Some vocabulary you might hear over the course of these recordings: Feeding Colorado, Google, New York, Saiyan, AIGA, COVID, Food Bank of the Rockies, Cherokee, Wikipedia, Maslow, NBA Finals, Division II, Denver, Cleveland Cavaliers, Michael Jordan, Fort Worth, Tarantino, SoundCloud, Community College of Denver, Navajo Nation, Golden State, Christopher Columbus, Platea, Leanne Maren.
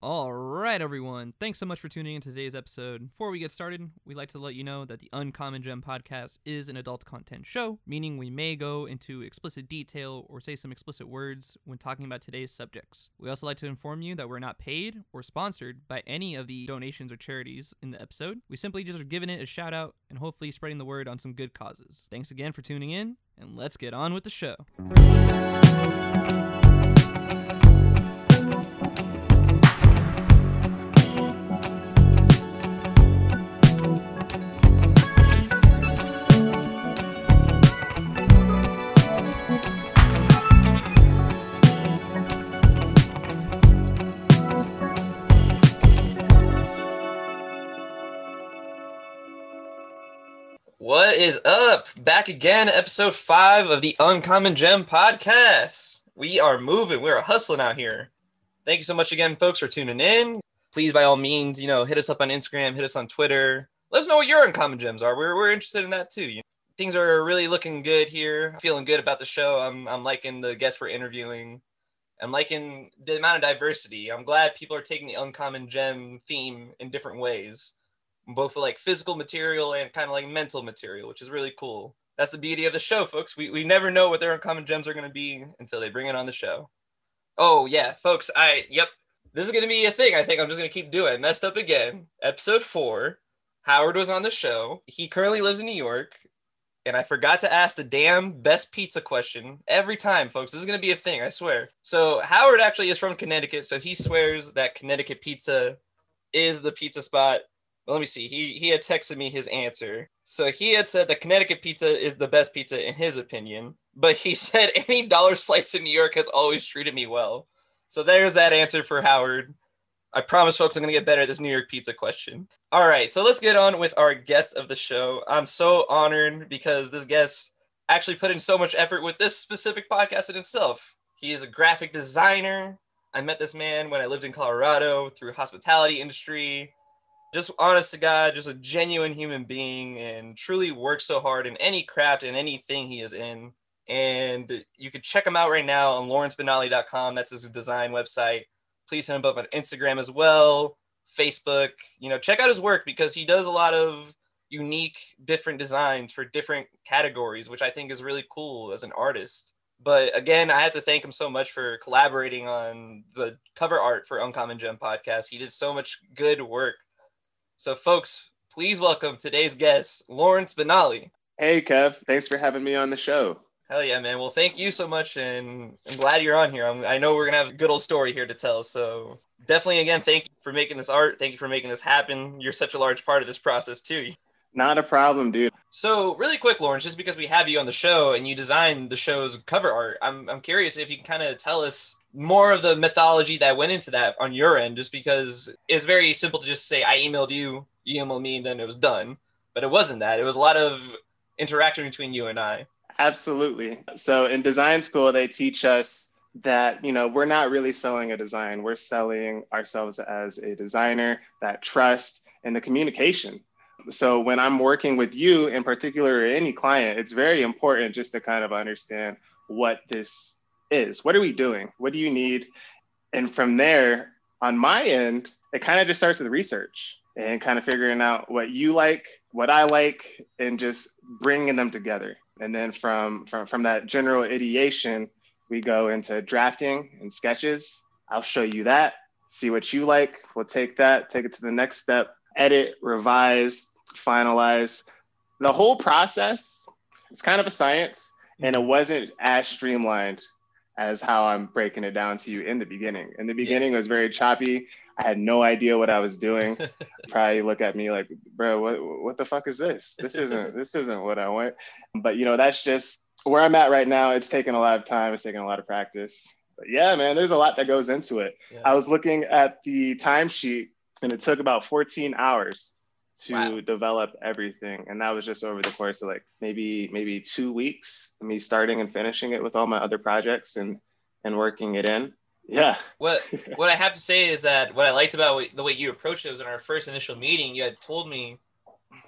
All right, everyone. Thanks so much for tuning in to today's episode. Before we get started, we'd like to let you know that the Uncommon Gem Podcast is an adult content show, meaning we may go into explicit detail or say some explicit words when talking about today's subjects. We also like to inform you that we're not paid or sponsored by any of the donations or charities in the episode. We simply just are giving it a shout out and hopefully spreading the word on some good causes. Thanks again for tuning in, and let's get on with the show. What is up? Back again, episode 5 of the Uncommon Gem Podcast. We are moving. We are hustling out here. Thank you so much again, folks, for tuning in. Please, by all means, hit us up on Instagram, hit us on Twitter. Let us know what your uncommon gems are. We're interested in that too. Things are really looking good here. Feeling good about the show. I'm liking the guests we're interviewing. I'm liking the amount of diversity. I'm glad people are taking the uncommon gem theme in different ways, both for like physical material and kind of like mental material, which is really cool. That's the beauty of the show, folks. We never know what their uncommon gems are going to be until they bring it on the show. Oh yeah, folks. This is going to be a thing. I think I'm just going to keep doing it. Messed up again. Episode 4, Howard was on the show. He currently lives in New York, and I forgot to ask the damn best pizza question every time, folks. This is going to be a thing, I swear. So Howard actually is from Connecticut, so he swears that Connecticut pizza is the pizza spot. Let me see. He had texted me his answer. So he had said that Connecticut pizza is the best pizza in his opinion, but he said any dollar slice in New York has always treated me well. So there's that answer for Howard. I promise, folks, I'm going to get better at this New York pizza question. All right. So let's get on with our guest of the show. I'm so honored because this guest actually put in so much effort with this specific podcast in itself. He is a graphic designer. I met this man when I lived in Colorado through hospitality industry. Just honest to God, just a genuine human being, and truly works so hard in any craft and anything he is in. And you can check him out right now on lawrencebenally.com. That's his design website. Please hit him up on Instagram as well, Facebook. Check out his work because he does a lot of unique, different designs for different categories, which I think is really cool as an artist. But again, I have to thank him so much for collaborating on the cover art for Uncommon Gem Podcast. He did so much good work. So, folks, please welcome today's guest, Lawrence Benally. Hey, Kev. Thanks for having me on the show. Hell yeah, man. Well, thank you so much, and I'm glad you're on here. I know we're going to have a good old story here to tell. So, definitely, again, thank you for making this art. Thank you for making this happen. You're such a large part of this process, too. Not a problem, dude. So, really quick, Lawrence, just because we have you on the show and you designed the show's cover art, I'm curious if you can kind of tell us more of the mythology that went into that on your end, just because it's very simple to just say, I emailed you, you emailed me, and then it was done. But it wasn't that. It was a lot of interaction between you and I. Absolutely. So in design school, they teach us that, we're not really selling a design. We're selling ourselves as a designer, that trust and the communication. So when I'm working with you in particular, or any client, it's very important just to kind of understand what this is. What are we doing? What do you need? And from there, on my end, it kind of just starts with research and kind of figuring out what you like, what I like, and just bringing them together. And then from that general ideation, we go into drafting and sketches. I'll show you that, see what you like. We'll take that, take it to the next step, edit, revise, finalize. The whole process, it's kind of a science, and it wasn't as streamlined as how I'm breaking it down to you in the beginning. In the beginning, it was very choppy. I had no idea what I was doing. Probably look at me like, bro, what the fuck is this? This isn't what I want. But that's just where I'm at right now. It's taken a lot of time. It's taken a lot of practice. But yeah, man, there's a lot that goes into it. Yeah. I was looking at the timesheet and it took about 14 hours to develop everything. And that was just over the course of like maybe 2 weeks, me starting and finishing it with all my other projects and working it in. Yeah. What I have to say is that what I liked about the way you approached it was in our first initial meeting, you had told me,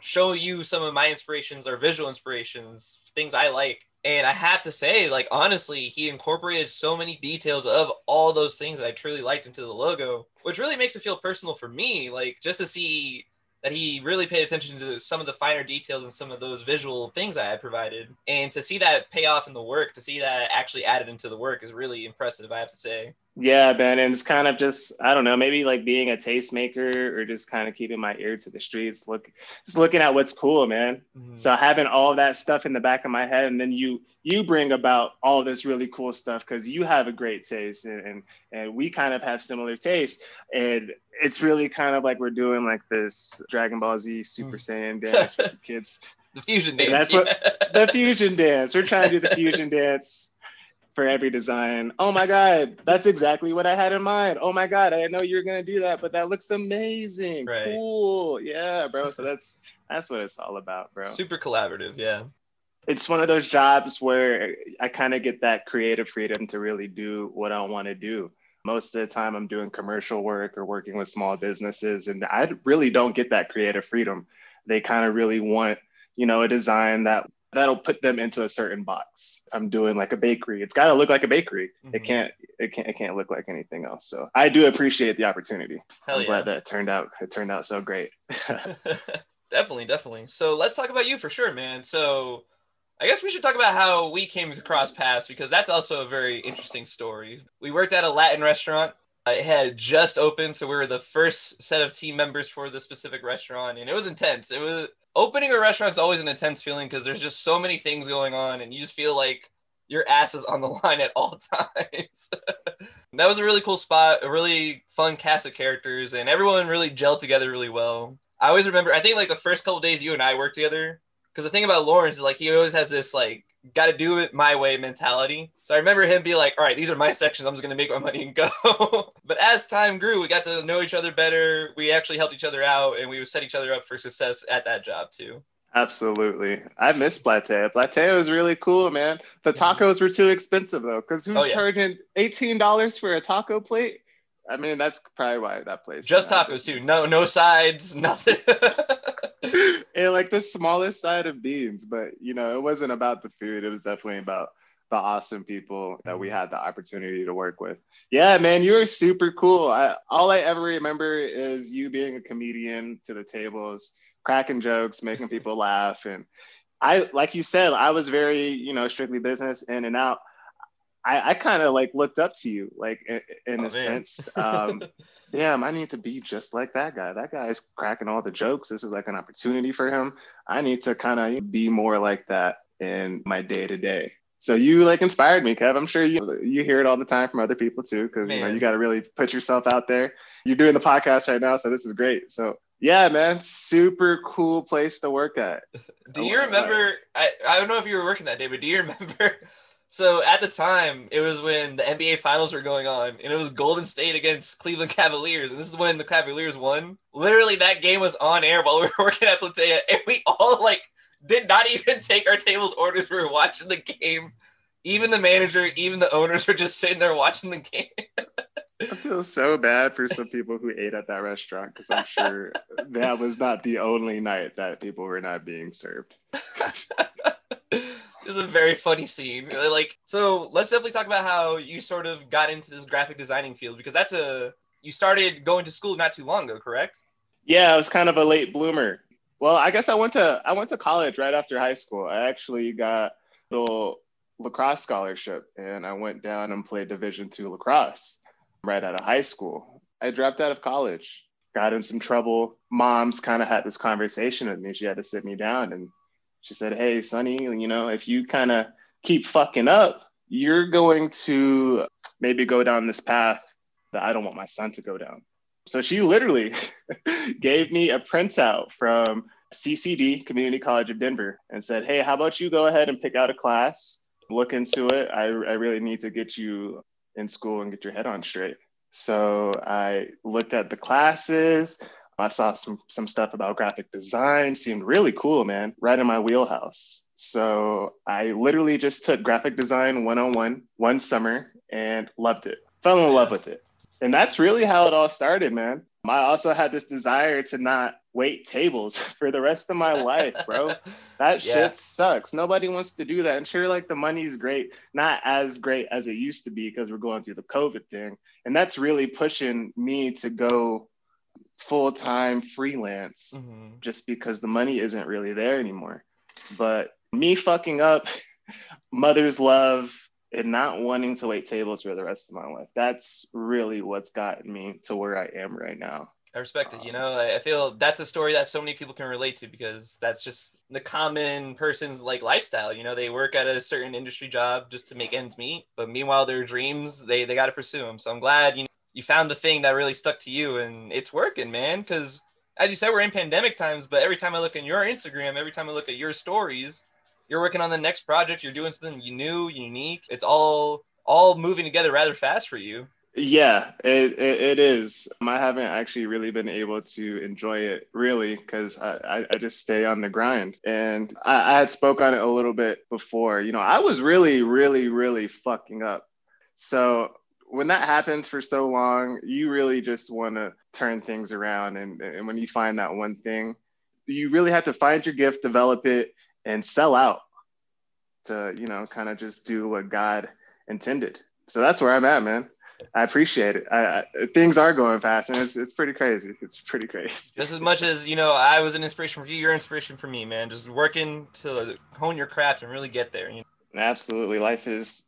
show you some of my inspirations or visual inspirations, things I like. And I have to say, like, honestly, he incorporated so many details of all those things that I truly liked into the logo, which really makes it feel personal for me, like, just to see that he really paid attention to some of the finer details and some of those visual things I had provided. And to see that pay off in the work, to see that actually added into the work is really impressive, I have to say. Yeah, Ben, and it's kind of just, I don't know, maybe like being a tastemaker or just kind of keeping my ear to the streets, looking at what's cool, man. Mm-hmm. So having all that stuff in the back of my head, and then you bring about all this really cool stuff because you have a great taste, and we kind of have similar tastes. And it's really kind of like we're doing like this Dragon Ball Z Super Saiyan dance for the kids. The fusion dance. And that's the fusion dance. We're trying to do the fusion dance for every design. Oh my God, that's exactly what I had in mind. Oh my God, I didn't know you were gonna do that, but that looks amazing. Right. Cool. Yeah, bro. So that's what it's all about, bro. Super collaborative, yeah. It's one of those jobs where I kind of get that creative freedom to really do what I want to do. Most of the time I'm doing commercial work or working with small businesses, and I really don't get that creative freedom. They kind of really want, you know, a design that'll put them into a certain box. I'm doing like a bakery. It's got to look like a bakery. Mm-hmm. It can't look like anything else. So I do appreciate the opportunity. I'm glad that it turned out so great. Definitely. So let's talk about you for sure, man. So I guess we should talk about how we came across paths, because that's also a very interesting story. We worked at a Latin restaurant. It had just opened, so we were the first set of team members for the specific restaurant, and it was intense. It was opening a restaurant is always an intense feeling because there's just so many things going on, and you just feel like your ass is on the line at all times. That was a really cool spot, a really fun cast of characters, and everyone really gelled together really well. I always remember, I think like the first couple of days you and I worked together, because the thing about Lawrence is like he always has this like got to do it my way mentality. So I remember him being like, all right, these are my sections. I'm just going to make my money and go. But as time grew, we got to know each other better. We actually helped each other out, and we would set each other up for success at that job too. Absolutely. I miss Platea. Platea was really cool, man. The tacos were too expensive though, because who's charging $18 for a taco plate? I mean, that's probably why that place. Just tacos too. No sides, nothing. And like the smallest side of beans, but you know, it wasn't about the food. It was definitely about the awesome people that we had the opportunity to work with. Yeah, man, you were super cool. All I ever remember is you being a comedian to the tables, cracking jokes, making people laugh. And I, like you said, I was very, you know, strictly business in and out. I kind of like looked up to you, like in a sense. Damn, I need to be just like that guy. That guy is cracking all the jokes. This is like an opportunity for him. I need to kind of be more like that in my day to day. So you like inspired me, Kev. I'm sure you hear it all the time from other people too, because you know you got to really put yourself out there. You're doing the podcast right now, so this is great. So yeah, man, super cool place to work at. Do you remember? I don't know if you were working that day, but do you remember? So at the time, it was when the NBA Finals were going on, and it was Golden State against Cleveland Cavaliers, and this is when the Cavaliers won. Literally, that game was on air while we were working at Platea, and we all, like, did not even take our tables orders. We were watching the game. Even the manager, even the owners were just sitting there watching the game. I feel so bad for some people who ate at that restaurant, because I'm sure that was not the only night that people were not being served. It was a very funny scene. Like, so let's definitely talk about how you sort of got into this graphic designing field, because you started going to school not too long ago, correct? Yeah, I was kind of a late bloomer. Well, I guess I went to college right after high school. I actually got a little lacrosse scholarship, and I went down and played Division II lacrosse right out of high school. I dropped out of college, got in some trouble. Mom's kind of had this conversation with me. She had to sit me down and she said, hey, Sonny, you know, if you kind of keep fucking up, you're going to maybe go down this path that I don't want my son to go down. So she literally gave me a printout from CCD, Community College of Denver, and said, hey, how about you go ahead and pick out a class, look into it. I really need to get you in school and get your head on straight. So I looked at the classes. I saw some stuff about graphic design, seemed really cool, man, right in my wheelhouse. So I literally just took graphic design 101 one summer and loved it. Fell in love with it. And that's really how it all started, man. I also had this desire to not wait tables for the rest of my life, bro. That shit sucks. Nobody wants to do that. And sure, like, the money's great, not as great as it used to be because we're going through the COVID thing. And that's really pushing me to go full-time freelance just because the money isn't really there anymore. But me fucking up mother's love and not wanting to wait tables for the rest of my life, that's really what's gotten me to where I am right now. I respect it. You know, I feel that's a story that so many people can relate to, because that's just the common person's, like, lifestyle. You know, they work at a certain industry job just to make ends meet, but meanwhile, their dreams, they got to pursue them. So I'm glad, you know, you found the thing that really stuck to you, and it's working, man. Because as you said, we're in pandemic times, but every time I look at your Instagram, every time I look at your stories, you're working on the next project. You're doing something new, unique. It's all moving together rather fast for you. Yeah, it is. I haven't actually really been able to enjoy it, really, because I just stay on the grind. And I had spoke on it a little bit before. You know, I was really, really, really fucking up. So when that happens for so long, you really just want to turn things around. And when you find that one thing, you really have to find your gift, develop it, and sell out to, you know, kind of just do what God intended. So that's where I'm at, man. I appreciate it. Things are going fast, and it's pretty crazy. It's pretty crazy. Just as much as, you know, I was an inspiration for you, you're an inspiration for me, man. Just working to hone your craft and really get there. You know? Absolutely. Life is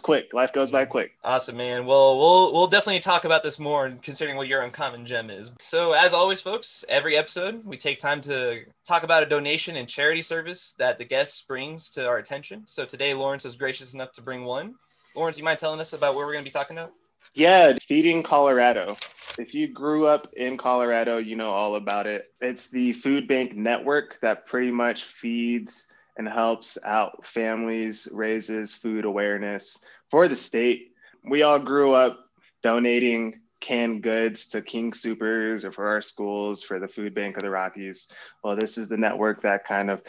quick. Life goes by quick. Awesome, man. Well, we'll definitely talk about this more, considering what your uncommon gem is. So as always, folks, every episode we take time to talk about a donation and charity service that the guest brings to our attention. So today, Lawrence was gracious enough to bring one. Lawrence, you mind telling us about what we're going to be talking about? Yeah, Feeding Colorado. If you grew up in Colorado, you know all about it. It's the food bank network that pretty much feeds and helps out families, raises food awareness for the state. We all grew up donating canned goods to King Soopers or for our schools, for the Food Bank of the Rockies. Well, this is the network that kind of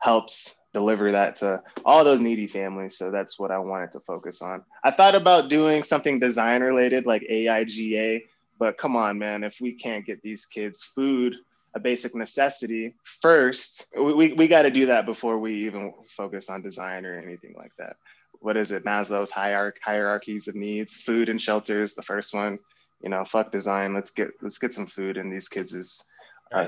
helps deliver that to all those needy families. So that's what I wanted to focus on. I thought about doing something design related like AIGA, but come on, man, if we can't get these kids food, a basic necessity first, we got to do that before we even focus on design or anything like that. What is it? Maslow's hierarchies of needs, food and shelter is the first one. You know, fuck design. Let's get some food in these kids'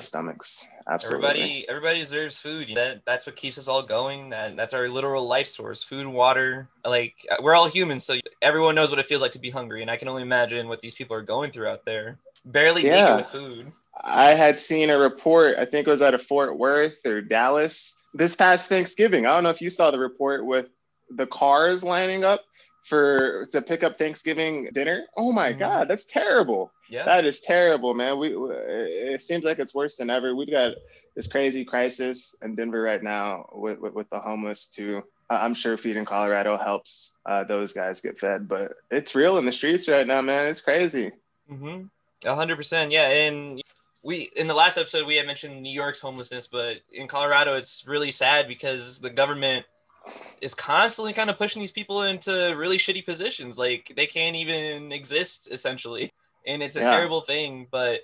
stomachs. Absolutely. Everybody deserves food. That's what keeps us all going. That's our literal life source, food, water. Like, we're all humans, so everyone knows what it feels like to be hungry. And I can only imagine what these people are going through out there, barely making the food. I had seen a report, I think it was out of Fort Worth or Dallas this past Thanksgiving. I don't know if you saw the report with the cars lining up to pick up Thanksgiving dinner. Oh my God, that's terrible. Yeah, that is terrible, man. It seems like it's worse than ever. We've got this crazy crisis in Denver right now with the homeless too. I'm sure Feeding Colorado helps those guys get fed, but it's real in the streets right now, man. It's crazy. 100%. Yeah. And we, in the last episode, we had mentioned New York's homelessness, but in Colorado, it's really sad because the government is constantly kind of pushing these people into really shitty positions. Like, they can't even exist, essentially. And it's a terrible thing, but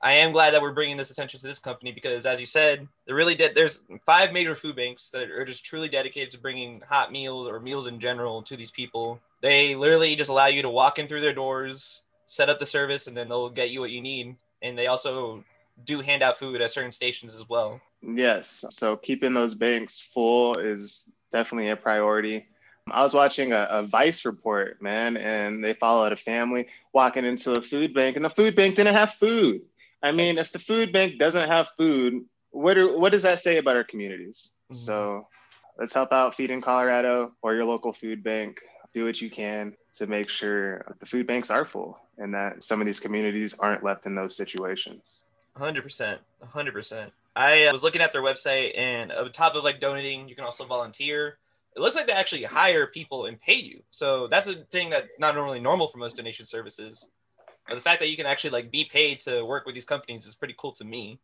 I am glad that we're bringing this attention to this company because, as you said, they're really there's 5 major food banks that are just truly dedicated to bringing hot meals or meals in general to these people. They literally just allow you to walk in through their doors, set up the service, and then they'll get you what you need. And they also do hand out food at certain stations as well. Yes. So keeping those banks full is definitely a priority. I was watching a Vice report, man, and they followed a family walking into a food bank, and the food bank didn't have food. I mean, if the food bank doesn't have food, what does that say about our communities? So let's help out Feeding Colorado or your local food bank. Do what you can to make sure the food banks are full and that some of these communities aren't left in those situations. 100%. I was looking at their website, and on top of like donating, you can also volunteer. It looks like they actually hire people and pay you. So that's a thing that's not normally normal for most donation services. But the fact that you can actually like be paid to work with these companies is pretty cool to me.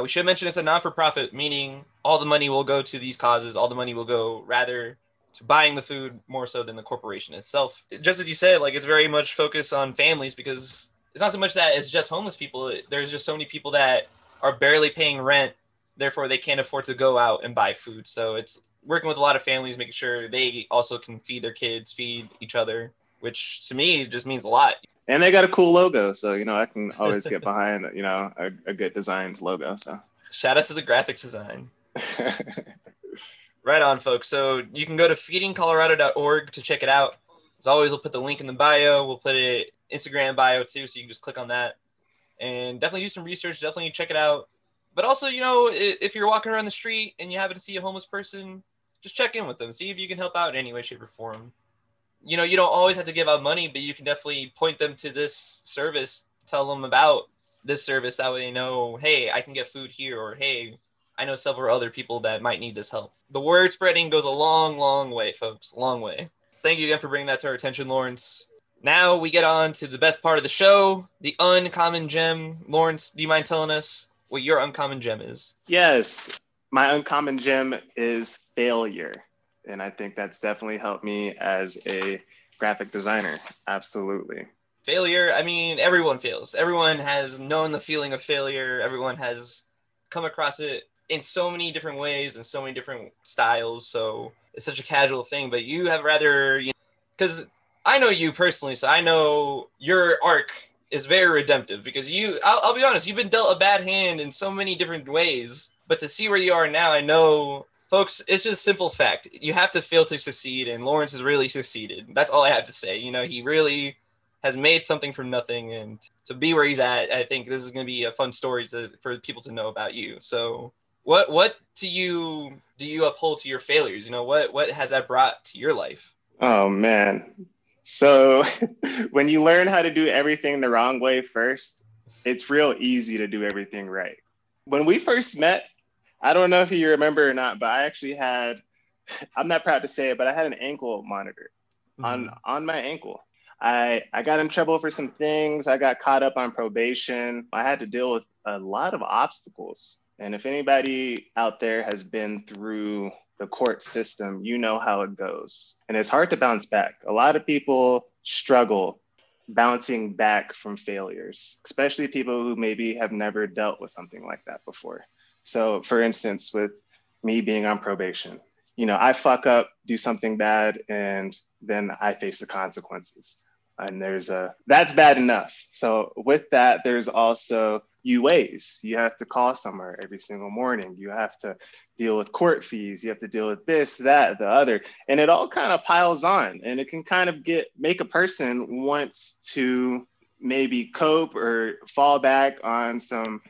We should mention it's a non-for-profit, meaning all the money will go to these causes. All the money will go rather to buying the food more so than the corporation itself. Just as you said, like, it's very much focused on families, because it's not so much that it's just homeless people. There's just so many people that are barely paying rent. Therefore, they can't afford to go out and buy food. So it's working with a lot of families, making sure they also can feed their kids, feed each other, which to me just means a lot. And they got a cool logo. So, you know, I can always get behind, you know, a good designed logo. So shout out to the graphics design. Right on, folks. So you can go to feedingcolorado.org to check it out. As always, we'll put the link in the bio. We'll put it Instagram bio too. So you can just click on that and definitely do some research. Definitely check it out. But also, you know, if you're walking around the street and you happen to see a homeless person, just check in with them. See if you can help out in any way, shape, or form. You know, you don't always have to give out money, but you can definitely point them to this service. Tell them about this service. That way they know, hey, I can get food here. Or, hey, I know several other people that might need this help. The word spreading goes a long, long way, folks. Long way. Thank you again for bringing that to our attention, Lawrence. Now we get on to the best part of the show, the Uncommon Gem. Lawrence, do you mind telling us what your uncommon gem is? Yes, my uncommon gem is failure. And I think that's definitely helped me as a graphic designer. Absolutely. Failure, I mean, everyone fails. Everyone has known the feeling of failure. Everyone has come across it in so many different ways and so many different styles. So it's such a casual thing, but you have rather, you know, because I know you personally, so I know your arc is very redemptive, because I'll be honest, you've been dealt a bad hand in so many different ways, but to see where you are now, I know, folks, it's just simple fact. You have to fail to succeed, and Lawrence has really succeeded. That's all I have to say. You know, he really has made something from nothing, and to be where he's at, I think this is going to be a fun story for people to know about you. So what do you uphold to your failures? You know, what has that brought to your life? Oh, man. So when you learn how to do everything the wrong way first, it's real easy to do everything right. When we first met, I don't know if you remember or not, but I actually had, I'm not proud to say it, but I had an ankle monitor on my ankle. I got in trouble for some things. I got caught up on probation. I had to deal with a lot of obstacles. And if anybody out there has been through the court system, you know how it goes. And it's hard to bounce back. A lot of people struggle bouncing back from failures, especially people who maybe have never dealt with something like that before. So for instance, with me being on probation, you know, I fuck up, do something bad, and then I face the consequences. And that's bad enough. So with that, there's also UAs. You have to call somewhere every single morning. You have to deal with court fees. You have to deal with this, that, the other, and it all kind of piles on, and it can kind of make a person wants to maybe cope or fall back on some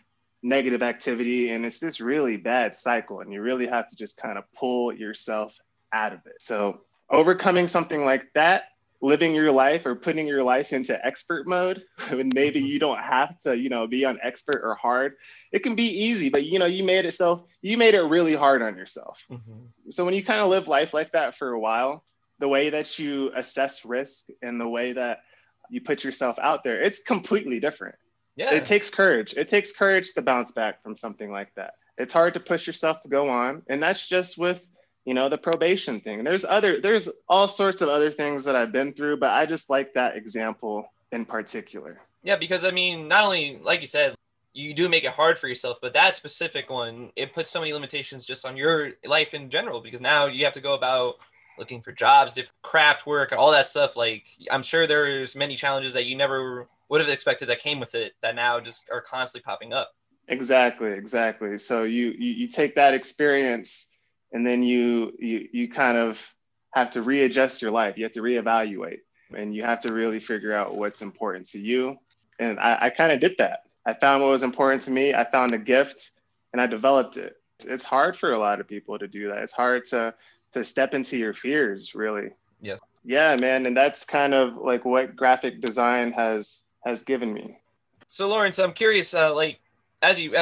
negative activity. And it's this really bad cycle, and you really have to just kind of pull yourself out of it. So overcoming something like that, living your life or putting your life into expert mode when maybe you don't have to, you know, be on expert or hard. It can be easy, but you know, you made it really hard on yourself. Mm-hmm. So when you kind of live life like that for a while, the way that you assess risk and the way that you put yourself out there, it's completely different. Yeah. It takes courage. It takes courage to bounce back from something like that. It's hard to push yourself to go on. And that's just with, you know, the probation thing. There's all sorts of other things that I've been through, but I just like that example in particular. Yeah, because I mean, not only, like you said, you do make it hard for yourself, but that specific one, it puts so many limitations just on your life in general, because now you have to go about looking for jobs, different craft work, all that stuff. Like, I'm sure there's many challenges that you never would have expected that came with it that now just are constantly popping up. Exactly. So you take that experience, and then you kind of have to readjust your life. You have to reevaluate, and you have to really figure out what's important to you. And I kind of did that. I found what was important to me. I found a gift, and I developed it. It's hard for a lot of people to do that. It's hard to step into your fears, really. Yes. Yeah, man. And that's kind of like what graphic design has given me. So Lawrence, I'm curious, as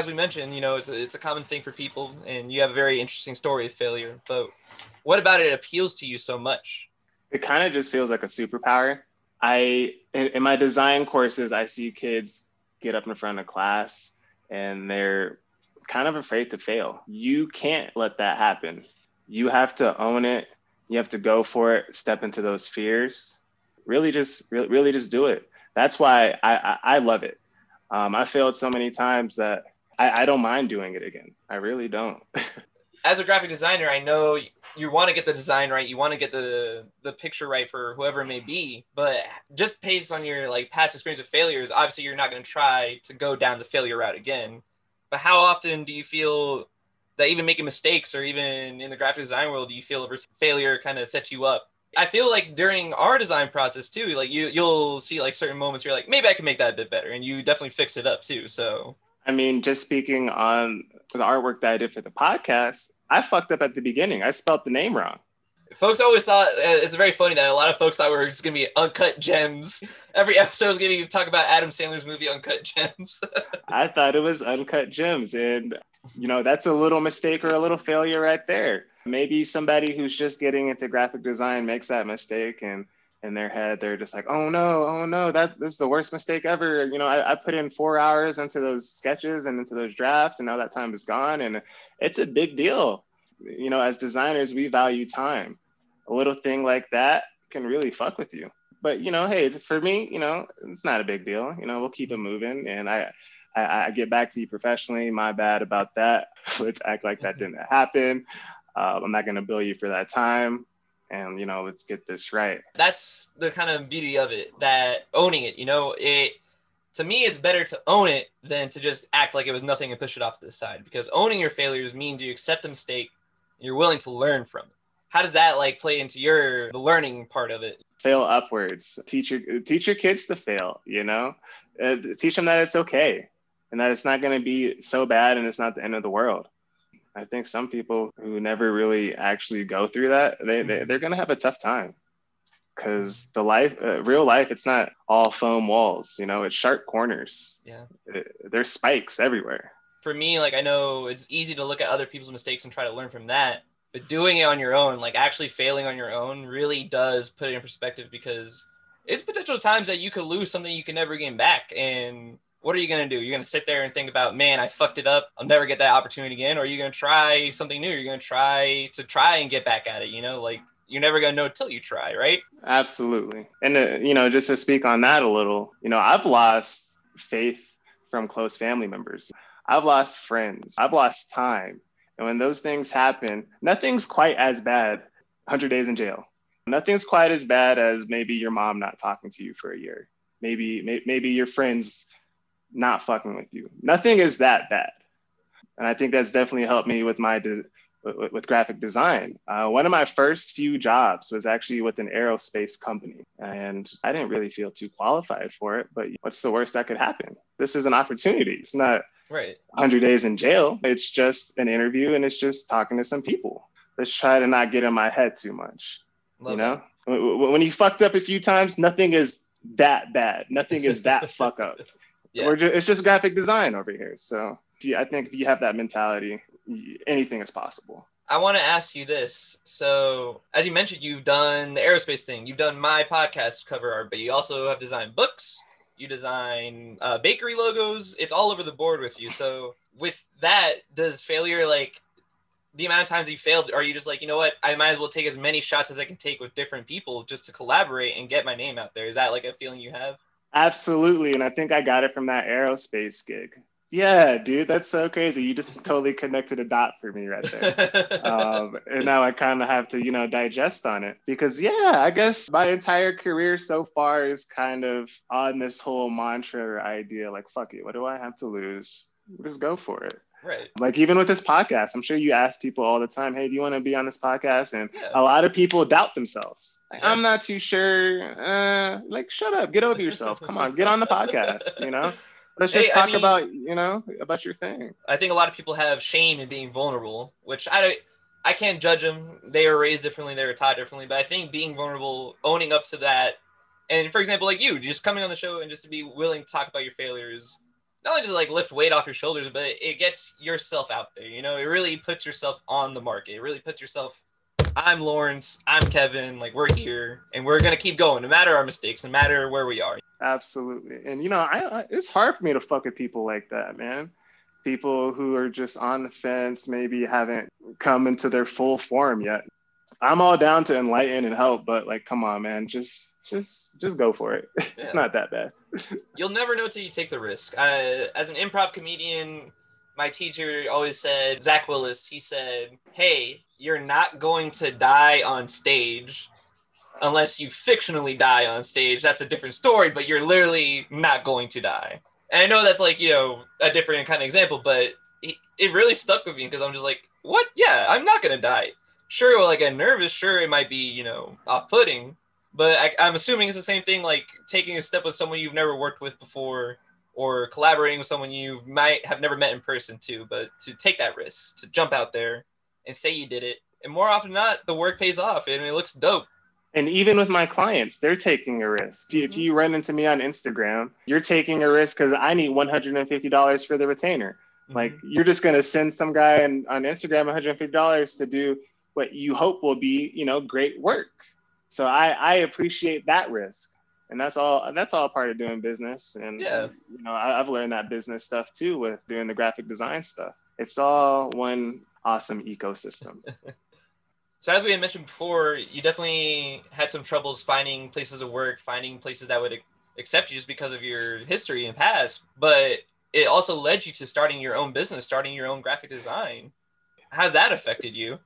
we mentioned, you know, it's a common thing for people, and you have a very interesting story of failure, but what about it appeals to you so much? It kind of just feels like a superpower. In my design courses, I see kids get up in front of class and they're kind of afraid to fail. You can't let that happen. You have to own it. You have to go for it, step into those fears, really just do it. That's why I love it. I failed so many times that I don't mind doing it again. I really don't. As a graphic designer, I know you want to get the design right. You want to get the picture right for whoever it may be. But just based on your like past experience of failures, obviously you're not going to try to go down the failure route again. But how often do you feel that even making mistakes, or even in the graphic design world, do you feel failure kind of sets you up? I feel like during our design process too, like you'll see like certain moments where you're like, maybe I can make that a bit better. And you definitely fix it up too. So, I mean, just speaking on the artwork that I did for the podcast, I fucked up at the beginning. I spelled the name wrong. Folks always thought, it's very funny that a lot of folks thought we were just going to be uncut gems. Every episode was going to talk about Adam Sandler's movie, Uncut Gems. I thought it was Uncut Gems. And, you know, that's a little mistake or a little failure right there. Maybe somebody who's just getting into graphic design makes that mistake, and in their head, they're just like, oh no, this is the worst mistake ever. You know, I put in 4 hours into those sketches and into those drafts, and now that time is gone. And it's a big deal. You know, as designers, we value time. A little thing like that can really fuck with you. But, you know, hey, for me, you know, it's not a big deal. You know, we'll keep it moving. And I get back to you professionally. My bad about that. Let's act like that didn't happen. I'm not going to bill you for that time. And, you know, let's get this right. That's the kind of beauty of it, that owning it, you know, it, to me, it's better to own it than to just act like it was nothing and push it off to the side, because owning your failures means you accept the mistake and you're willing to learn from it. How does that like play into the learning part of it? Fail upwards. Teach your kids to fail, you know, teach them that it's okay and that it's not going to be so bad and it's not the end of the world. I think some people who never really actually go through that, they're going to have a tough time, because the life, real life, it's not all foam walls, you know, it's sharp corners. Yeah. There's spikes everywhere. For me, like, I know it's easy to look at other people's mistakes and try to learn from that, but doing it on your own, like actually failing on your own, really does put it in perspective, because it's potential times that you could lose something you can never gain back. And what are you going to do? You're going to sit there and think about, man, I fucked it up. I'll never get that opportunity again. Or you're going to try something new. You're going to try and get back at it. You know, like you're never going to know till you try, right? Absolutely. And, you know, just to speak on that a little, you know, I've lost faith from close family members. I've lost friends. I've lost time. And when those things happen, nothing's quite as bad. 100 days in jail. Nothing's quite as bad as maybe your mom not talking to you for a year. Maybe your friends not fucking with you. Nothing is that bad. And I think that's definitely helped me with my with graphic design. One of my first few jobs was actually with an aerospace company, and I didn't really feel too qualified for it, but what's the worst that could happen? This is an opportunity. It's not right. 100 days in jail. It's just an interview, and it's just talking to some people. Let's try to not get in my head too much. Love you know that. When you fucked up a few times, nothing is that bad. Nothing is that fuck up. Yeah. It's just graphic design over here. So I think if you have that mentality, anything is possible. I want to ask you this. So as you mentioned, you've done the aerospace thing. You've done my podcast cover art, but you also have designed books. You design bakery logos. It's all over the board with you. So with that, does failure, like the amount of times that you failed, are you just like, you know what, I might as well take as many shots as I can take with different people just to collaborate and get my name out there? Is that like a feeling you have? Absolutely. And I think I got it from that aerospace gig. Yeah, dude, that's so crazy. You just totally connected a dot for me right there. And now I kind of have to, you know, digest on it, because, yeah, I guess my entire career so far is kind of on this whole mantra or idea, like, fuck it, what do I have to lose? Just go for it. Right. Like even with this podcast, I'm sure you ask people all the time, hey, do you want to be on this podcast? And a lot of people doubt themselves. Like, I'm not too sure. Like, shut up, get over yourself. Come on, get on the podcast, you know? Let's just talk about, you know, about your thing. I think a lot of people have shame in being vulnerable, which I can't judge them. They were raised differently. They were taught differently. But I think being vulnerable, owning up to that. And for example, like you, just coming on the show and just to be willing to talk about your failures, not only does it like lift weight off your shoulders, but it gets yourself out there. You know, it really puts yourself on the market. It really puts yourself, I'm Lawrence, I'm Kevin, like we're here and we're going to keep going no matter our mistakes, no matter where we are. Absolutely. And you know, it's hard for me to fuck with people like that, man. People who are just on the fence, maybe haven't come into their full form yet. I'm all down to enlighten and help, but like, come on, man, just go for it. Yeah. It's not that bad. You'll never know till you take the risk. As an improv comedian, my teacher always said, Zach Willis, he said, hey, you're not going to die on stage unless you fictionally die on stage. That's a different story, but you're literally not going to die. And I know that's like, you know, a different kind of example, but it really stuck with me because I'm just like, what? Yeah, I'm not going to die. Sure, well, I get nervous. Sure, it might be, you know, off-putting. But I'm assuming it's the same thing, like taking a step with someone you've never worked with before or collaborating with someone you might have never met in person too. But to take that risk, to jump out there and say you did it. And more often than not, the work pays off and it looks dope. And even with my clients, they're taking a risk. If you run into me on Instagram, you're taking a risk because I need $150 for the retainer. Mm-hmm. Like, you're just going to send some guy on Instagram $150 to do what you hope will be, you know, great work. So I appreciate that risk. And that's all part of doing business. And, yeah. You know, I've learned that business stuff too with doing the graphic design stuff. It's all one awesome ecosystem. So as we had mentioned before, you definitely had some troubles finding places of work, finding places that would accept you just because of your history and past. But it also led you to starting your own business, starting your own graphic design. How's that affected you?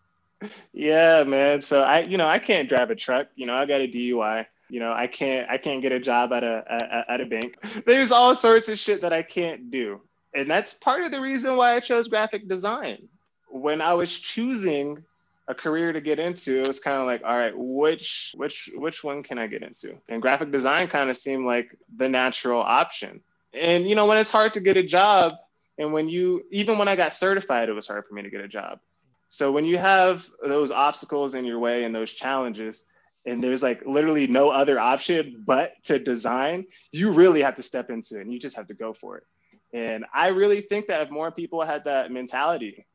Yeah, man. So I can't drive a truck. You know, I got a DUI. You know, I can't get a job at a bank. There's all sorts of shit that I can't do. And that's part of the reason why I chose graphic design. When I was choosing a career to get into, it was kind of like, all right, which one can I get into? And graphic design kind of seemed like the natural option. And, you know, when it's hard to get a job, and even when I got certified, it was hard for me to get a job. So when you have those obstacles in your way and those challenges, and there's like literally no other option but to design, you really have to step into it and you just have to go for it. And I really think that if more people had that mentality,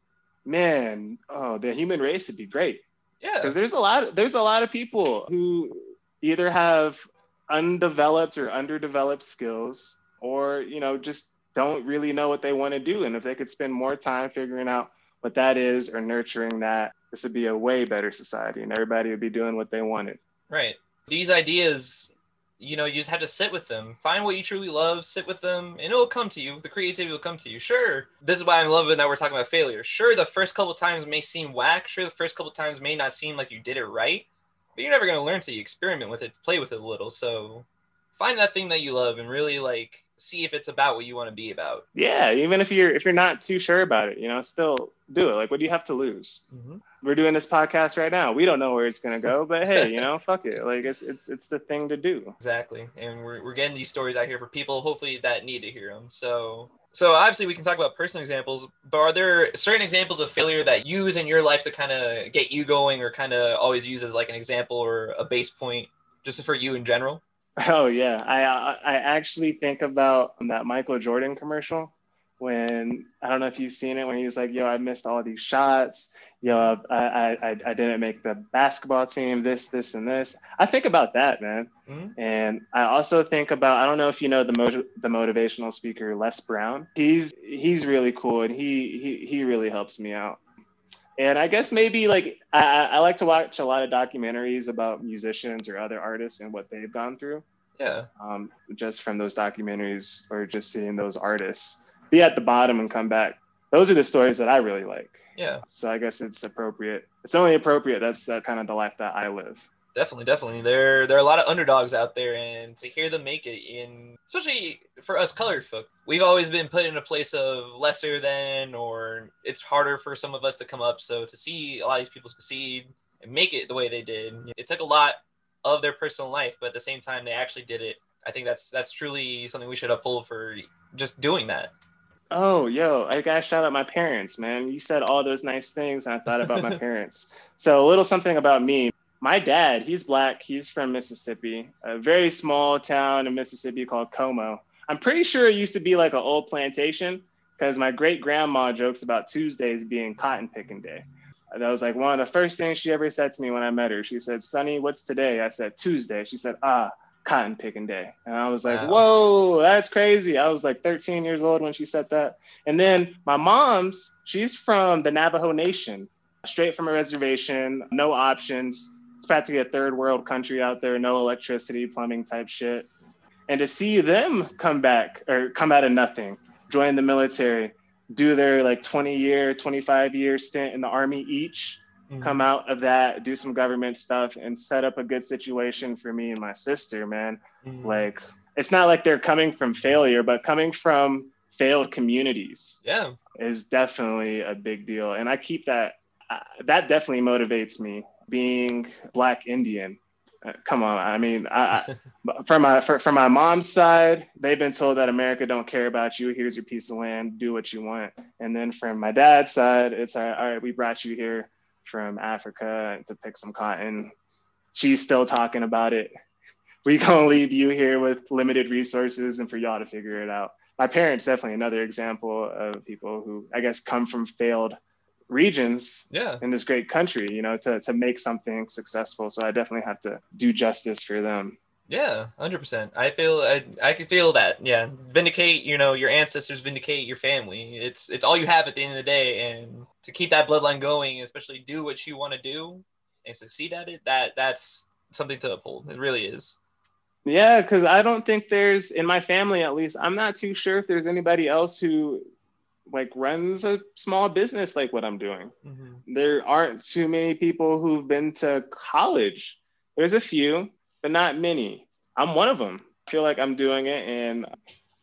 man, oh, the human race would be great. Yeah. Because there's a lot of people who either have undeveloped or underdeveloped skills, or, you know, just don't really know what they want to do. And if they could spend more time figuring out what that is or nurturing that, this would be a way better society and everybody would be doing what they wanted. Right. These ideas, you know, you just have to sit with them, find what you truly love, sit with them, and it'll come to you. The creativity will come to you. Sure. This is why I'm loving that we're talking about failure. Sure, the first couple of times may seem whack. Sure, the first couple of times may not seem like you did it right, but you're never going to learn till you experiment with it, play with it a little. So find that thing that you love and really like see if it's about what you want to be about. Yeah. Even if you're not too sure about it, you know, still do it. Like, what do you have to lose? Mm-hmm. We're doing this podcast right now. We don't know where it's going to go, but hey, you know, fuck it. Like it's the thing to do. Exactly. And we're getting these stories out here for people, hopefully that need to hear them. So obviously we can talk about personal examples, but are there certain examples of failure that you use in your life to kind of get you going or kind of always use as like an example or a base point just for you in general? Oh, yeah. I actually think about that Michael Jordan commercial when, I don't know if you've seen it, when he's like, yo, I missed all these shots. Yo, I didn't make the basketball team, this, and this. I think about that, man. Mm-hmm. And I also think about, I don't know if you know the motivational speaker, Les Brown. He's really cool, and he really helps me out. And I guess maybe like I like to watch a lot of documentaries about musicians or other artists and what they've gone through. Yeah. Just from those documentaries or just seeing those artists be at the bottom and come back. Those are the stories that I really like. Yeah. So I guess it's appropriate. It's only appropriate. That's kind of the life that I live. Definitely, definitely. There are a lot of underdogs out there, and to hear them make it, in especially for us colored folk, we've always been put in a place of lesser than, or it's harder for some of us to come up. So to see a lot of these people succeed and make it the way they did, it took a lot of their personal life, but at the same time, they actually did it. I think that's truly something we should uphold for just doing that. Oh, yo, I gotta shout out my parents, man. You said all those nice things, and I thought about my parents. So a little something about me. My dad, he's Black. He's from Mississippi, a very small town in Mississippi called Como. I'm pretty sure it used to be like an old plantation because my great-grandma jokes about Tuesdays being cotton picking day. And that was like one of the first things she ever said to me when I met her. She said, Sonny, what's today? I said, Tuesday. She said, cotton picking day. And I was like, wow. Whoa, that's crazy. I was like 13 years old when she said that. And then my mom's, she's from the Navajo Nation. straight from a reservation, no options. It's practically a third world country out there, no electricity, plumbing type shit. And to see them come back or come out of nothing, join the military, do their like 20-year, 25-year stint in the Army each, mm-hmm. come out of that, do some government stuff, and set up a good situation for me and my sister, man. Mm-hmm. Like, it's not like they're coming from failure, but coming from failed communities is definitely a big deal. And I keep that definitely motivates me, being Black Indian. Come on. I mean, from my mom's side, they've been told that America don't care about you. Here's your piece of land. Do what you want. And then from my dad's side, it's all right, we brought you here from Africa to pick some cotton. She's still talking about it. We gonna leave you here with limited resources and for y'all to figure it out. My parents, definitely another example of people who, I guess, come from failed regions in this great country, you know, to make something successful. So I definitely have to do justice for them. Yeah, 100%. I can feel that. Yeah. Vindicate, you know, your ancestors, vindicate your family. It's all you have at the end of the day. And to keep that bloodline going, especially do what you want to do and succeed at it, that's something to uphold. It really is. Yeah, because I don't think there's, in my family at least, I'm not too sure if there's anybody else who like runs a small business like what I'm doing. Mm-hmm. There aren't too many people who've been to college. There's a few, but not many. I'm one of them. I feel like I'm doing it, and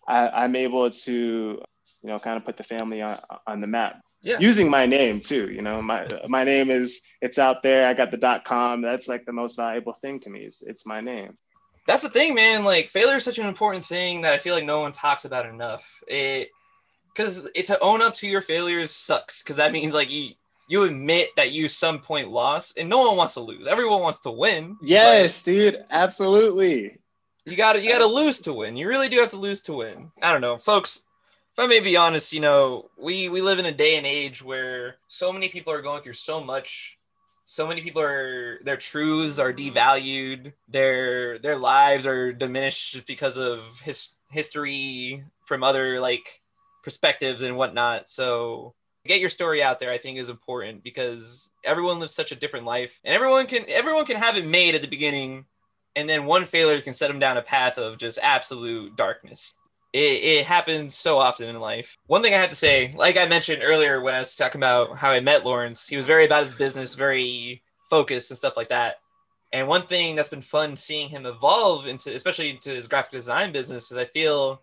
I'm able to, you know, kind of put the family on the map. Yeah. Using my name too, you know, my name is, it's out there. I got the .com. That's like the most valuable thing to me. It's my name. That's the thing, man. Like, failure is such an important thing that I feel like no one talks about enough. Because to own up to your failures sucks, because that means like you admit that you some point lost, and no one wants to lose. Everyone wants to win. Yes, dude, absolutely. You gotta lose to win. You really do have to lose to win. I don't know, folks. If I may be honest, you know, we live in a day and age where so many people are going through so much. So many people their truths are devalued. Their lives are diminished just because of history from other like perspectives and whatnot. So get your story out there, I think, is important, because everyone lives such a different life, and everyone can have it made at the beginning. And then one failure can set them down a path of just absolute darkness. It happens so often in life. One thing I have to say, like I mentioned earlier when I was talking about how I met Lawrence, he was very about his business, very focused and stuff like that. And one thing that's been fun seeing him evolve into, especially into his graphic design business, is I feel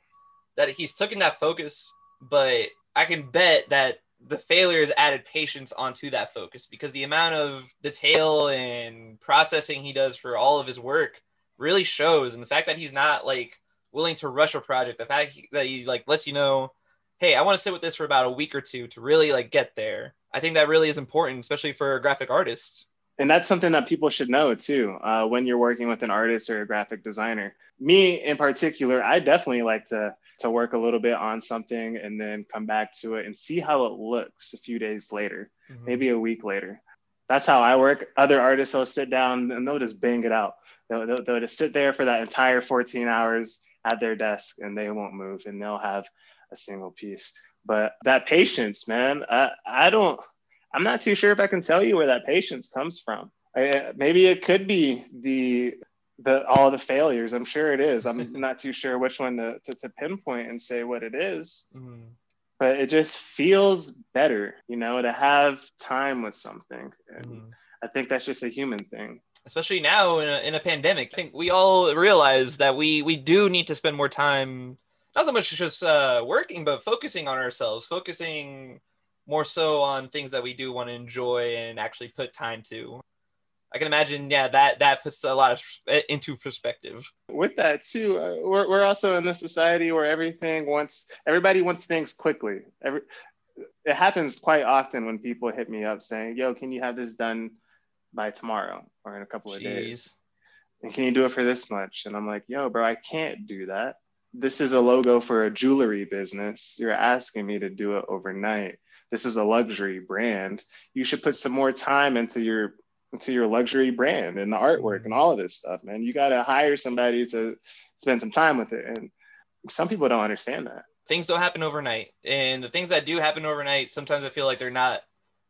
that he's taken that focus, but I can bet that the failures added patience onto that focus, because the amount of detail and processing he does for all of his work really shows. And the fact that he's not like willing to rush a project, the fact that he like lets you know, hey, I want to sit with this for about a week or two to really like get there. I think that really is important, especially for a graphic artist. And that's something that people should know too, when you're working with an artist or a graphic designer. Me in particular, I definitely like to work a little bit on something and then come back to it and see how it looks a few days later, mm-hmm. maybe a week later. That's how I work. Other artists will sit down and they'll just bang it out. They'll just sit there for that entire 14 hours at their desk, and they won't move, and they'll have a single piece. But that patience, man, I'm not too sure if I can tell you where that patience comes from. Maybe it could be all the failures. I'm sure it is. I'm not too sure which one to pinpoint and say what it is, mm-hmm. but it just feels better, you know, to have time with something. And mm-hmm. I think that's just a human thing. Especially now in a pandemic, I think we all realize that we do need to spend more time, not so much just working, but focusing on ourselves, focusing more so on things that we do want to enjoy and actually put time to. I can imagine, that puts a lot into perspective. With that too, we're also in this society where everybody wants things quickly. It happens quite often when people hit me up saying, yo, can you have this done by tomorrow or in a couple of days, and can you do it for this much? And I'm like, yo bro, I can't do that. This is a logo for a jewelry business. You're asking me to do it overnight. This is a luxury brand. You should put some more time into your luxury brand and the artwork and all of this stuff, man. You got to hire somebody to spend some time with it, and some people don't understand that. Things don't happen overnight, and the things that do happen overnight, sometimes I feel like they're not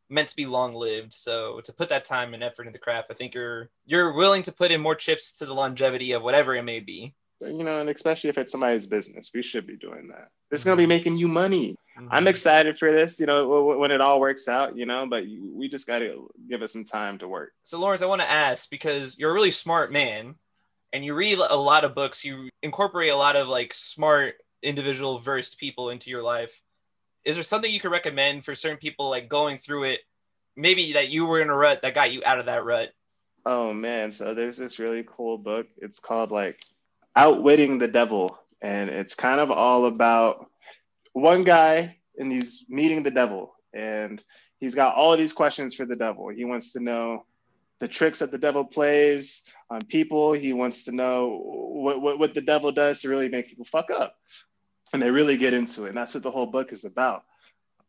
meant to be long-lived. So to put that time and effort into the craft, I think you're willing to put in more chips to the longevity of whatever it may be. You know, and especially if it's somebody's business, we should be doing that. It's going to be making you money. Mm-hmm. I'm excited for this, you know, when it all works out, you know, but we just got to give it some time to work. So, Lawrence, I want to ask, because you're a really smart man and you read a lot of books, you incorporate a lot of like smart individual versed people into your life. Is there something you could recommend for certain people like going through it, maybe that you were in a rut that got you out of that rut? Oh, man. So there's this really cool book. It's called like Outwitting the Devil. And it's kind of all about one guy and he's meeting the devil. And he's got all of these questions for the devil. He wants to know the tricks that the devil plays on people. He wants to know what the devil does to really make people fuck up. And they really get into it. And that's what the whole book is about.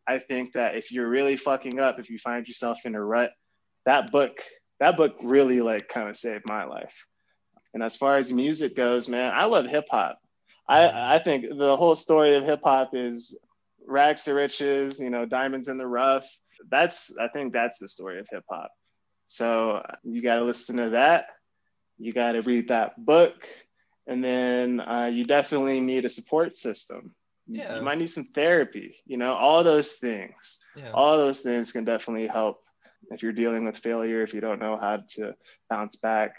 I think that if you're really fucking up, if you find yourself in a rut, that book really like kind of saved my life. And as far as music goes, man, I love hip hop. I think the whole story of hip hop is rags to riches, you know, diamonds in the rough. I think that's the story of hip hop. So you got to listen to that. You got to read that book. And then you definitely need a support system. Yeah. You might need some therapy, you know, all those things. Yeah. All those things can definitely help if you're dealing with failure, if you don't know how to bounce back.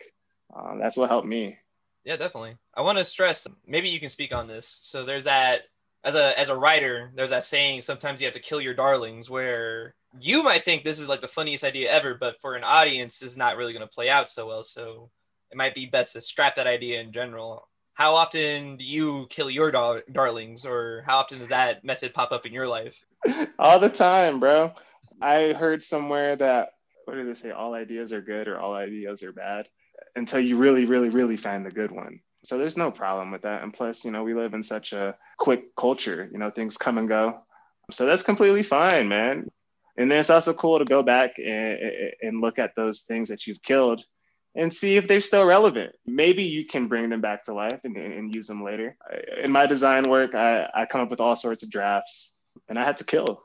That's what helped me. Yeah, definitely. I want to stress, maybe you can speak on this. So there's that, as a writer, there's that saying, sometimes you have to kill your darlings, where you might think this is like the funniest idea ever, but for an audience is not really going to play out so well. So it might be best to scrap that idea in general. How often do you kill your darlings, or how often does that method pop up in your life? All the time, bro. I heard somewhere that, what did they say? All ideas are good or all ideas are bad until you really, really, really find the good one. So there's no problem with that. And plus, you know, we live in such a quick culture, you know, things come and go. So that's completely fine, man. And then it's also cool to go back and look at those things that you've killed and see if they're still relevant. Maybe you can bring them back to life and use them later. In my design work, I come up with all sorts of drafts, and I had to kill.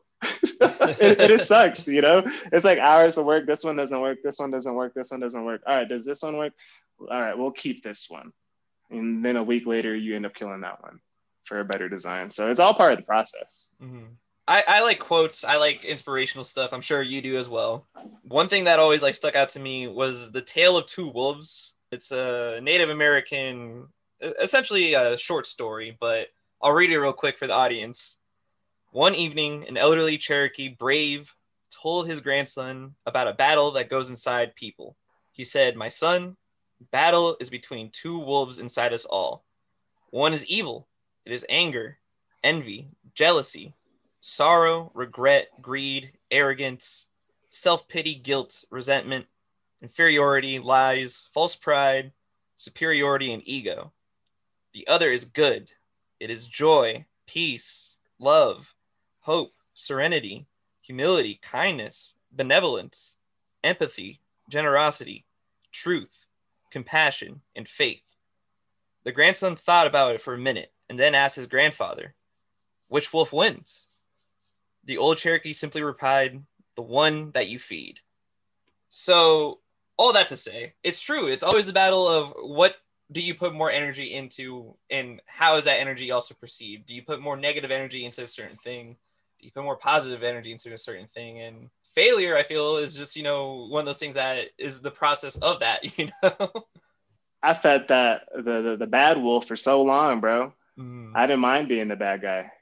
it sucks, you know? It's like hours of work. This one doesn't work. This one doesn't work. This one doesn't work. All right, does this one work? All right, we'll keep this one. And then a week later, you end up killing that one for a better design. So it's all part of the process. Mm-hmm. I like quotes. I like inspirational stuff. I'm sure you do as well. One thing that always like stuck out to me was The Tale of Two Wolves. It's a Native American, essentially a short story, but I'll read it real quick for the audience. One evening, an elderly Cherokee brave told his grandson about a battle that goes inside people. He said, "My son, battle is between two wolves inside us all. One is evil. It is anger, envy, jealousy, sorrow, regret, greed, arrogance, self-pity, guilt, resentment, inferiority, lies, false pride, superiority, and ego. The other is good. It is joy, peace, love, hope, serenity, humility, kindness, benevolence, empathy, generosity, truth, compassion, and faith." The grandson thought about it for a minute and then asked his grandfather, "Which wolf wins?" The old Cherokee simply replied, "The one that you feed." So all that to say, it's true. It's always the battle of what do you put more energy into and how is that energy also perceived? Do you put more negative energy into a certain thing? Do you put more positive energy into a certain thing? And failure, I feel, is just, you know, one of those things that is the process of that, you know? I fed that the bad wolf for so long, bro. Mm. I didn't mind being the bad guy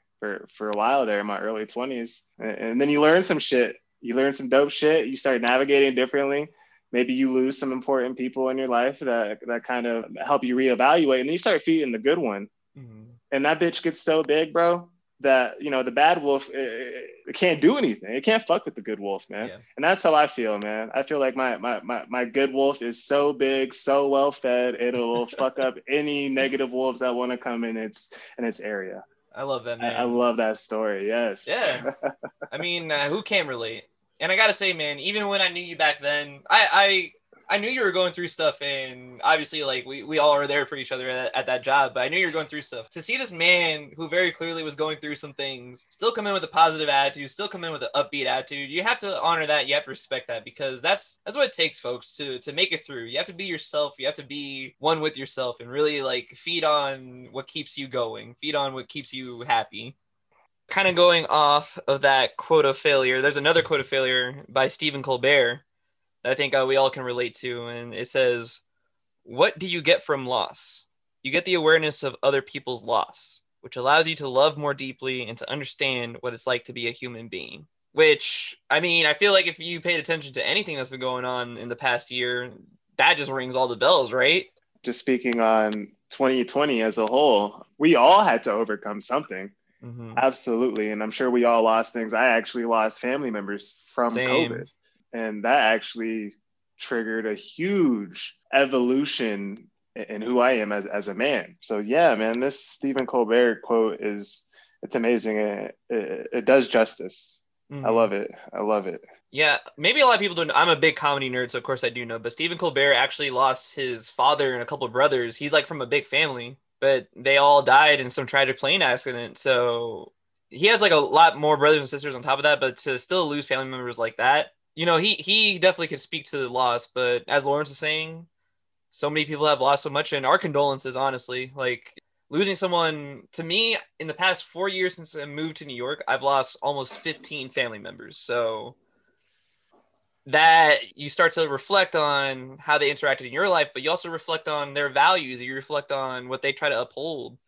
for a while there in my early 20s. And then you learn some shit. You learn some dope shit. You start navigating differently. Maybe you lose some important people in your life that kind of help you reevaluate. And then you start feeding the good one. Mm-hmm. And that bitch gets so big, bro, that, you know, the bad wolf, it can't do anything. It can't fuck with the good wolf, man. Yeah. And that's how I feel, man. I feel like my good wolf is so big, so well fed, it'll fuck up any negative wolves that want to come in its area. I love that, man. I love that story. Yes. Yeah. I mean, who can relate? And I gotta say, man, even when I knew you back then, I I knew you were going through stuff, and obviously, like, we all are there for each other at that job, but I knew you were going through stuff. To see this man who very clearly was going through some things still come in with a positive attitude, still come in with an upbeat attitude, you have to honor that. You have to respect that, because that's what it takes, folks, to make it through. You have to be yourself. You have to be one with yourself and really, like, feed on what keeps you going, feed on what keeps you happy. Kind of going off of that quote of failure, there's another quote of failure by Stephen Colbert that I think we all can relate to. And it says, "What do you get from loss? You get the awareness of other people's loss, which allows you to love more deeply and to understand what it's like to be a human being." Which, I mean, I feel like if you paid attention to anything that's been going on in the past year, that just rings all the bells, right? Just speaking on 2020 as a whole, we all had to overcome something. Mm-hmm. Absolutely. And I'm sure we all lost things. I actually lost family members from COVID. And that actually triggered a huge evolution in who I am as a man. So yeah, man, this Stephen Colbert quote it's amazing. It does justice. Mm-hmm. I love it. Yeah, maybe a lot of people don't know. I'm a big comedy nerd, so of course I do know. But Stephen Colbert actually lost his father and a couple of brothers. He's like from a big family, but they all died in some tragic plane accident. So he has like a lot more brothers and sisters on top of that, but to still lose family members like that, you know, he definitely could speak to the loss. But as Lawrence was saying, so many people have lost so much, and our condolences, honestly. Like, losing someone, to me, in the past 4 years since I moved to New York, I've lost almost 15 family members. So that you start to reflect on how they interacted in your life, but you also reflect on their values. You reflect on what they try to uphold.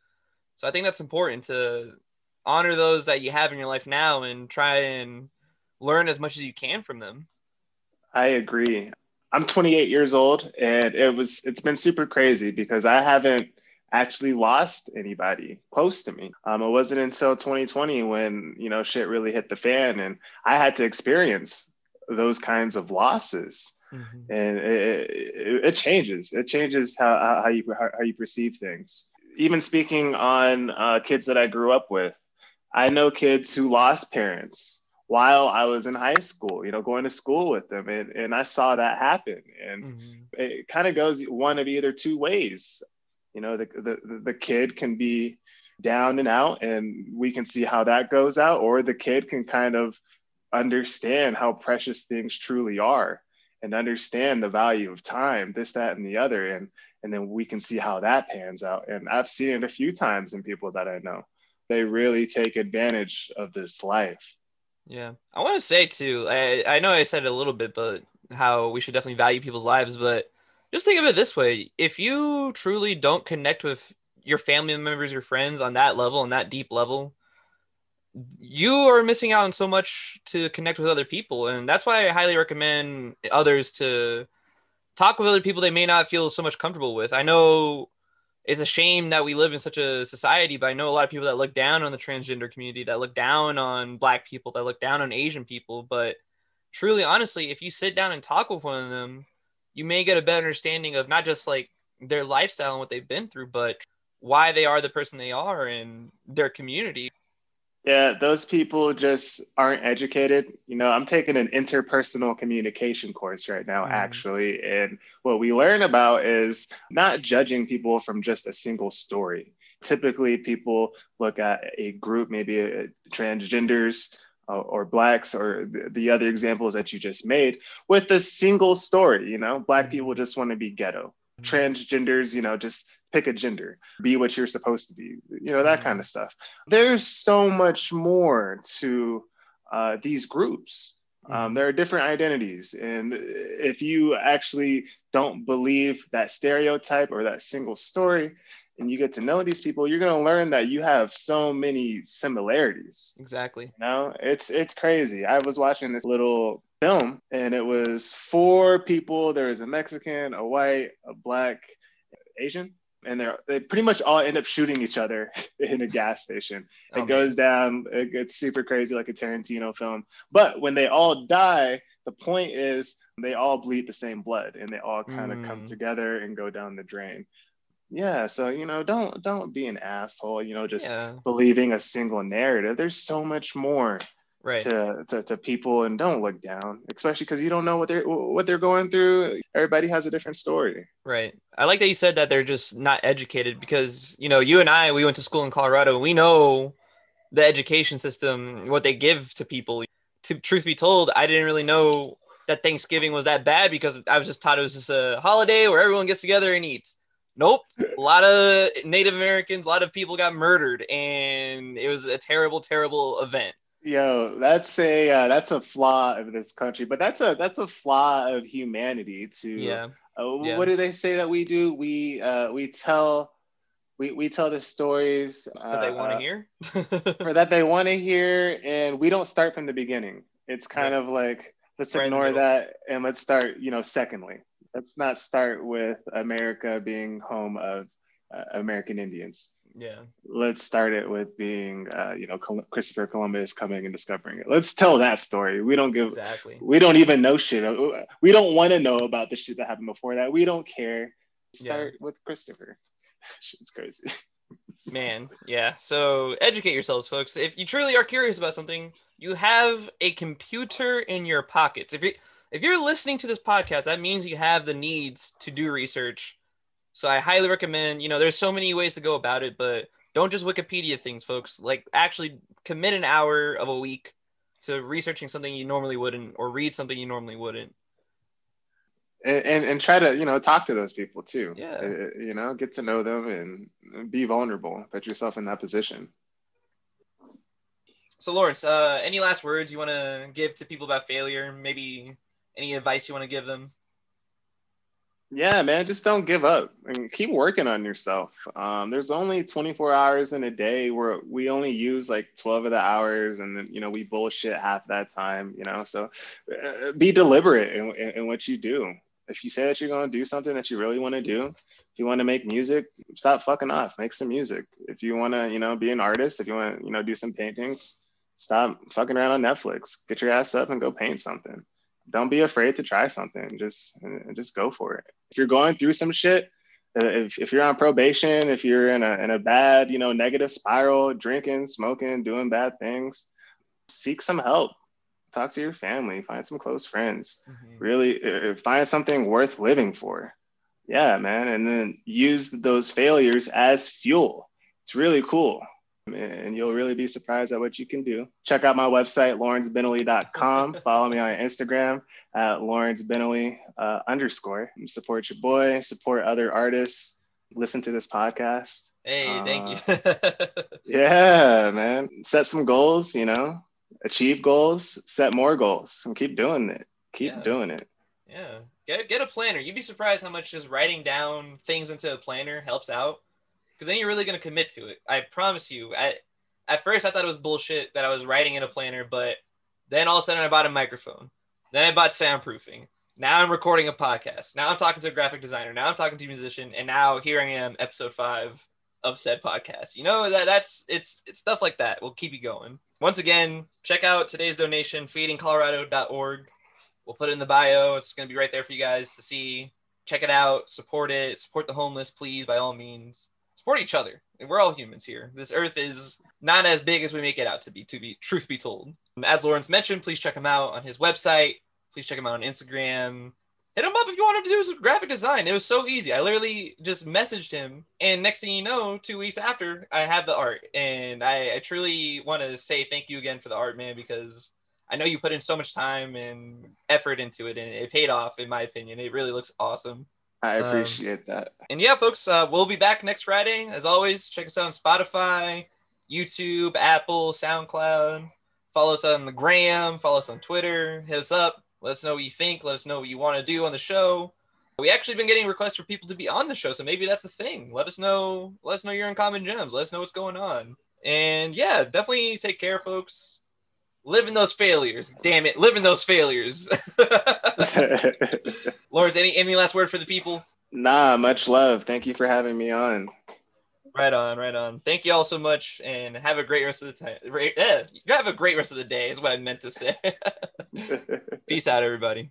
So I think that's important, to honor those that you have in your life now and try and learn as much as you can from them. I agree. I'm 28 years old, and it's been super crazy because I haven't actually lost anybody close to me. It wasn't until 2020 when, you know, shit really hit the fan, and I had to experience those kinds of losses. Mm-hmm. And it changes how you perceive things. Even speaking on kids that I grew up with, I know kids who lost parents while I was in high school, you know, going to school with them, and I saw that happen. And mm-hmm. It kind of goes one of either two ways. You know, the kid can be down and out, and we can see how that goes out, or the kid can kind of understand how precious things truly are and understand the value of time, this, that, and the other. And then we can see how that pans out. And I've seen it a few times in people that I know. They really take advantage of this life. Yeah. I want to say too, I know I said it a little bit, but how we should definitely value people's lives, but just think of it this way. If you truly don't connect with your family members, your friends on that level, on that deep level, you are missing out on so much to connect with other people. And that's why I highly recommend others to talk with other people they may not feel so much comfortable with. I know it's a shame that we live in such a society, but I know a lot of people that look down on the transgender community, that look down on Black people, that look down on Asian people. But truly, honestly, if you sit down and talk with one of them, you may get a better understanding of not just like their lifestyle and what they've been through, but why they are the person they are and their community. Yeah, those people just aren't educated. You know, I'm taking an interpersonal communication course right now, actually. And what we learn about is not judging people from just a single story. Typically, people look at a group, maybe transgenders or Blacks or the other examples that you just made, with a single story. You know, Black people just want to be ghetto. Transgenders, you know, just pick a gender, be what you're supposed to be, you know, that kind of stuff. There's so much more to these groups. There are different identities. And if you actually don't believe that stereotype or that single story, and you get to know these people, you're going to learn that you have so many similarities. Exactly. You know, it's crazy. I was watching this little film, and it was 4 people. There was a Mexican, a white, a Black, Asian. And they pretty much all end up shooting each other in a gas station. It goes down. It's super crazy, like a Tarantino film. But when they all die, the point is they all bleed the same blood, and they all kind of come together and go down the drain. Yeah. So, you know, don't be an asshole, you know, just believing a single narrative. There's so much more right, to people, and don't look down, especially because you don't know what they're going through. Everybody has a different story. Right. I like that you said that they're just not educated, because, you know, you and I, we went to school in Colorado, and we know the education system, what they give to people. Truth be told, I didn't really know that Thanksgiving was that bad, because I was just taught it was just a holiday where everyone gets together and eats. Nope. A lot of Native Americans, a lot of people got murdered, and it was a terrible, terrible event. Yo, that's a flaw of this country, but that's a flaw of humanity too. Yeah. What do they say that we do? We tell the stories that they want to hear, or that they want to hear, and we don't start from the beginning. It's kind of like, let's ignore that and let's start, secondly. Let's not start with America being home of American Indians. Yeah. Let's start it with being, Christopher Columbus coming and discovering it. Let's tell that story. We don't give, exactly. We don't even know shit. We don't want to know about the shit that happened before that. We don't care. Start with Christopher. Shit's crazy. Man. Yeah. So educate yourselves, folks. If you truly are curious about something, you have a computer in your pockets. If you're listening to this podcast, that means you have the needs to do research. So I highly recommend, there's so many ways to go about it, but don't just Wikipedia things, folks. Like, actually commit an hour of a week to researching something you normally wouldn't, or read something you normally wouldn't. And try to, talk to those people too. Yeah. Get to know them and be vulnerable. Put yourself in that position. So Lawrence, any last words you want to give to people about failure? Maybe any advice you want to give them? Yeah, man, just don't give up and keep working on yourself. There's only 24 hours in a day, where we only use like 12 of the hours, and then, we bullshit half that time, so be deliberate in what you do. If you say that you're going to do something that you really want to do, if you want to make music, stop fucking off, make some music. If you want to, be an artist, if you want to, do some paintings, stop fucking around on Netflix, get your ass up and go paint something. Don't be afraid to try something. Just go for it. If you're going through some shit, if you're on probation, if you're in a bad, negative spiral, drinking, smoking, doing bad things, seek some help. Talk to your family, find some close friends, really find something worth living for. Yeah, man. And then use those failures as fuel. It's really cool. And you'll really be surprised at what you can do. Check out my website, lawrencebenally.com. Follow me on Instagram at lawrencebenally _. Support your boy, support other artists. Listen to this podcast. Hey, thank you. Yeah, man. Set some goals, achieve goals, set more goals, and keep doing it. Yeah. Get a planner. You'd be surprised how much just writing down things into a planner helps out. Because then you're really going to commit to it. I promise you. At first, I thought it was bullshit that I was writing in a planner, but then all of a sudden I bought a microphone. Then I bought soundproofing. Now I'm recording a podcast. Now I'm talking to a graphic designer. Now I'm talking to a musician. And now here I am, episode 5 of said podcast. It's stuff like that will keep you going. Once again, check out today's donation, feedingcolorado.org. We'll put it in the bio. It's going to be right there for you guys to see. Check it out. Support it. Support the homeless, please, by all means. Support each other. We're all humans here. This earth is not as big as we make it out to be, truth be told. As Lawrence mentioned, please check him out on his website. Please check him out on Instagram. Hit him up if you want him to do some graphic design. It was so easy. I literally just messaged him. And next thing you know, 2 weeks after, I have the art. And I truly want to say thank you again for the art, man, because I know you put in so much time and effort into it. And it paid off, in my opinion. It really looks awesome. I appreciate that. And yeah, folks, we'll be back next Friday. As always, check us out on Spotify, YouTube, Apple, SoundCloud. Follow us on the gram. Follow us on Twitter. Hit us up. Let us know what you think. Let us know what you want to do on the show. We actually been getting requests for people to be on the show, so maybe that's the thing. Let us know. Let us know you're in Common Gems. Let us know what's going on. And yeah, definitely take care, folks. Live in those failures. Damn it. Live in those failures. Lawrence, any last word for the people? Nah, much love. Thank you for having me on. Right on. Thank you all so much, and have a great rest of the time. Have a great rest of the day is what I meant to say. Peace out, everybody.